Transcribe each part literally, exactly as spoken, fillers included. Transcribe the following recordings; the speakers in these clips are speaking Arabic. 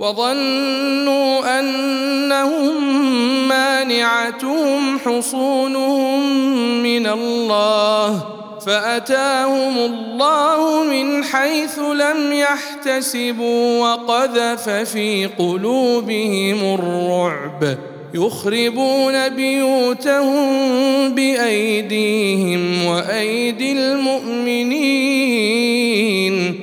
وظنوا أنهم مانعتهم حصونهم من الله فأتاهم الله من حيث لم يحتسبوا وقذف في قلوبهم الرعب يخربون بيوتهم بأيديهم وأيدي المؤمنين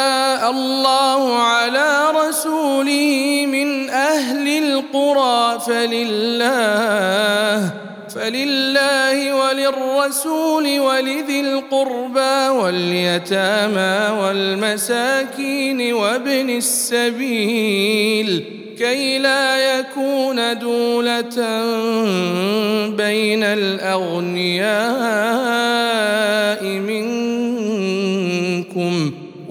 الله على رسوله من أهل القرى فلله, فلله وللرسول ولذي القربى واليتامى والمساكين وابن السبيل كي لا يكون دولة بين الأغنياء منكم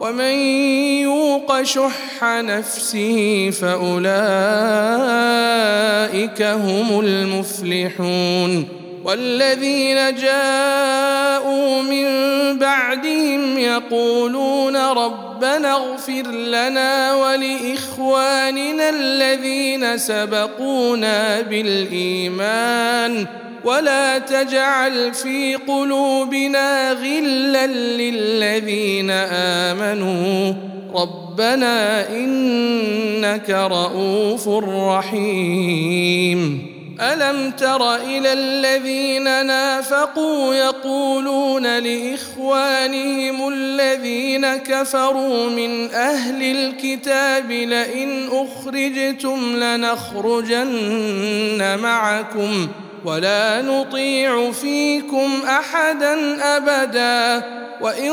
ومن يوق شح نفسه فأولئك هم المفلحون والذين جاءوا من بعدهم يقولون ربنا اغفر لنا ولإخواننا الذين سبقونا بالإيمان ولا تجعل في قلوبنا غلا للذين آمنوا ربنا إنك رؤوف رحيم ألم تر إلى الذين نافقوا يقولون لإخوانهم الذين كفروا من أهل الكتاب لئن أخرجتم لنخرجن معكم ولا نطيع فيكم أحدا أبدا وإن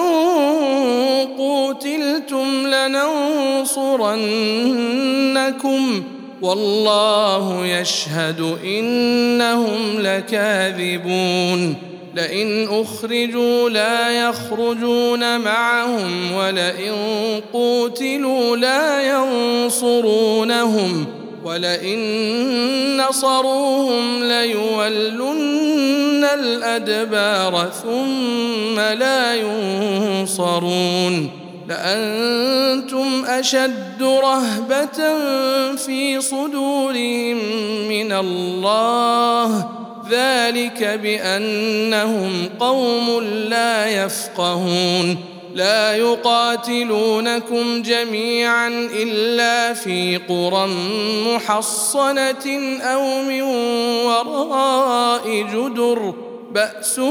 قتلتم لننصرنكم والله يشهد إنهم لكاذبون لئن أخرجوا لا يخرجون معهم ولئن قتلوا لا ينصرونهم ولئن نصروهم ليولن الأدبار ثم لا ينصرون لأنتم أشد رهبة في صدورهم من الله ذلك بأنهم قوم لا يفقهون لا يقاتلونكم جميعا إلا في قرى محصنة أو من وراء جدر بأس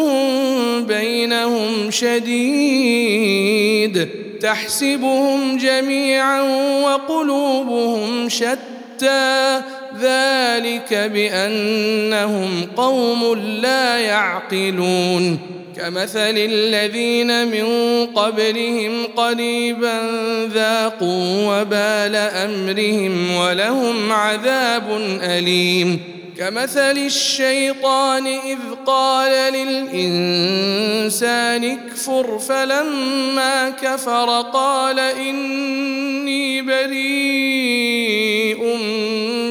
بينهم شديد تحسبهم جميعا وقلوبهم شتى ذلك بأنهم قوم لا يعقلون كمثل الذين من قبلهم قريبا ذاقوا وبال أمرهم ولهم عذاب أليم كمثل الشيطان إذ قال للإنسان اكفر فلما كفر قال إني بريء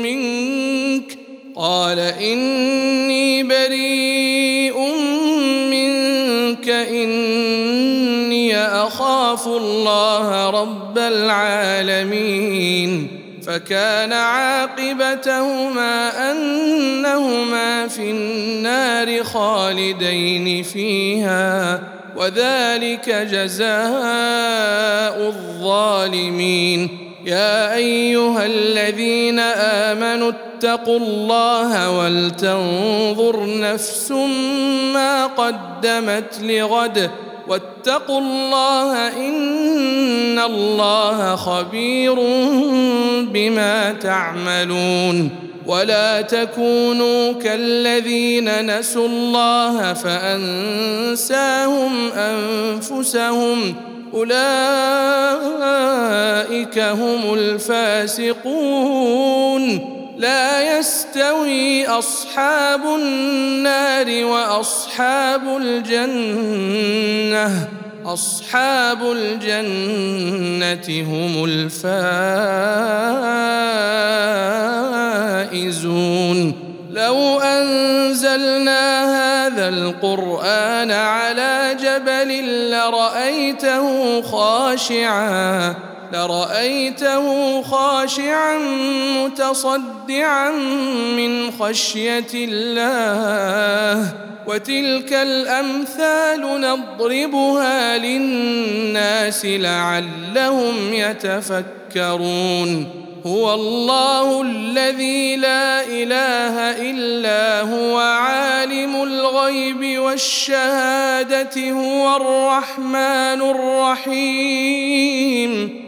منك قال إني بريء منك إني أخاف الله رب العالمين فكان عاقبتهما أنهما في النار خالدين فيها وذلك جزاء الظالمين يا أيها الذين آمنوا اتقوا الله ولتنظر نفس ما قدمت لغد واتقوا الله إن الله خبير بما تعملون ولا تكونوا كالذين نسوا الله فأنساهم أنفسهم أولئك هم الفاسقون لا يستوي أصحاب النار وأصحاب الجنة أصحاب الجنة هم الفائزون لو أنزلنا هذا القرآن على جبل لرأيته خاشعا لرأيته خاشعا متصدعا من خشية الله وتلك الأمثال نضربها للناس لعلهم يتفكرون هو الله الذي لا إله إلا هو عالم الغيب والشهادة هو الرحمن الرحيم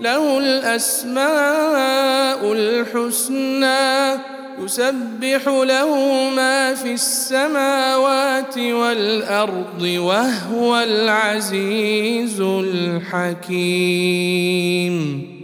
له الأسماء الحسنى يسبح له ما في السماوات والأرض وهو العزيز الحكيم.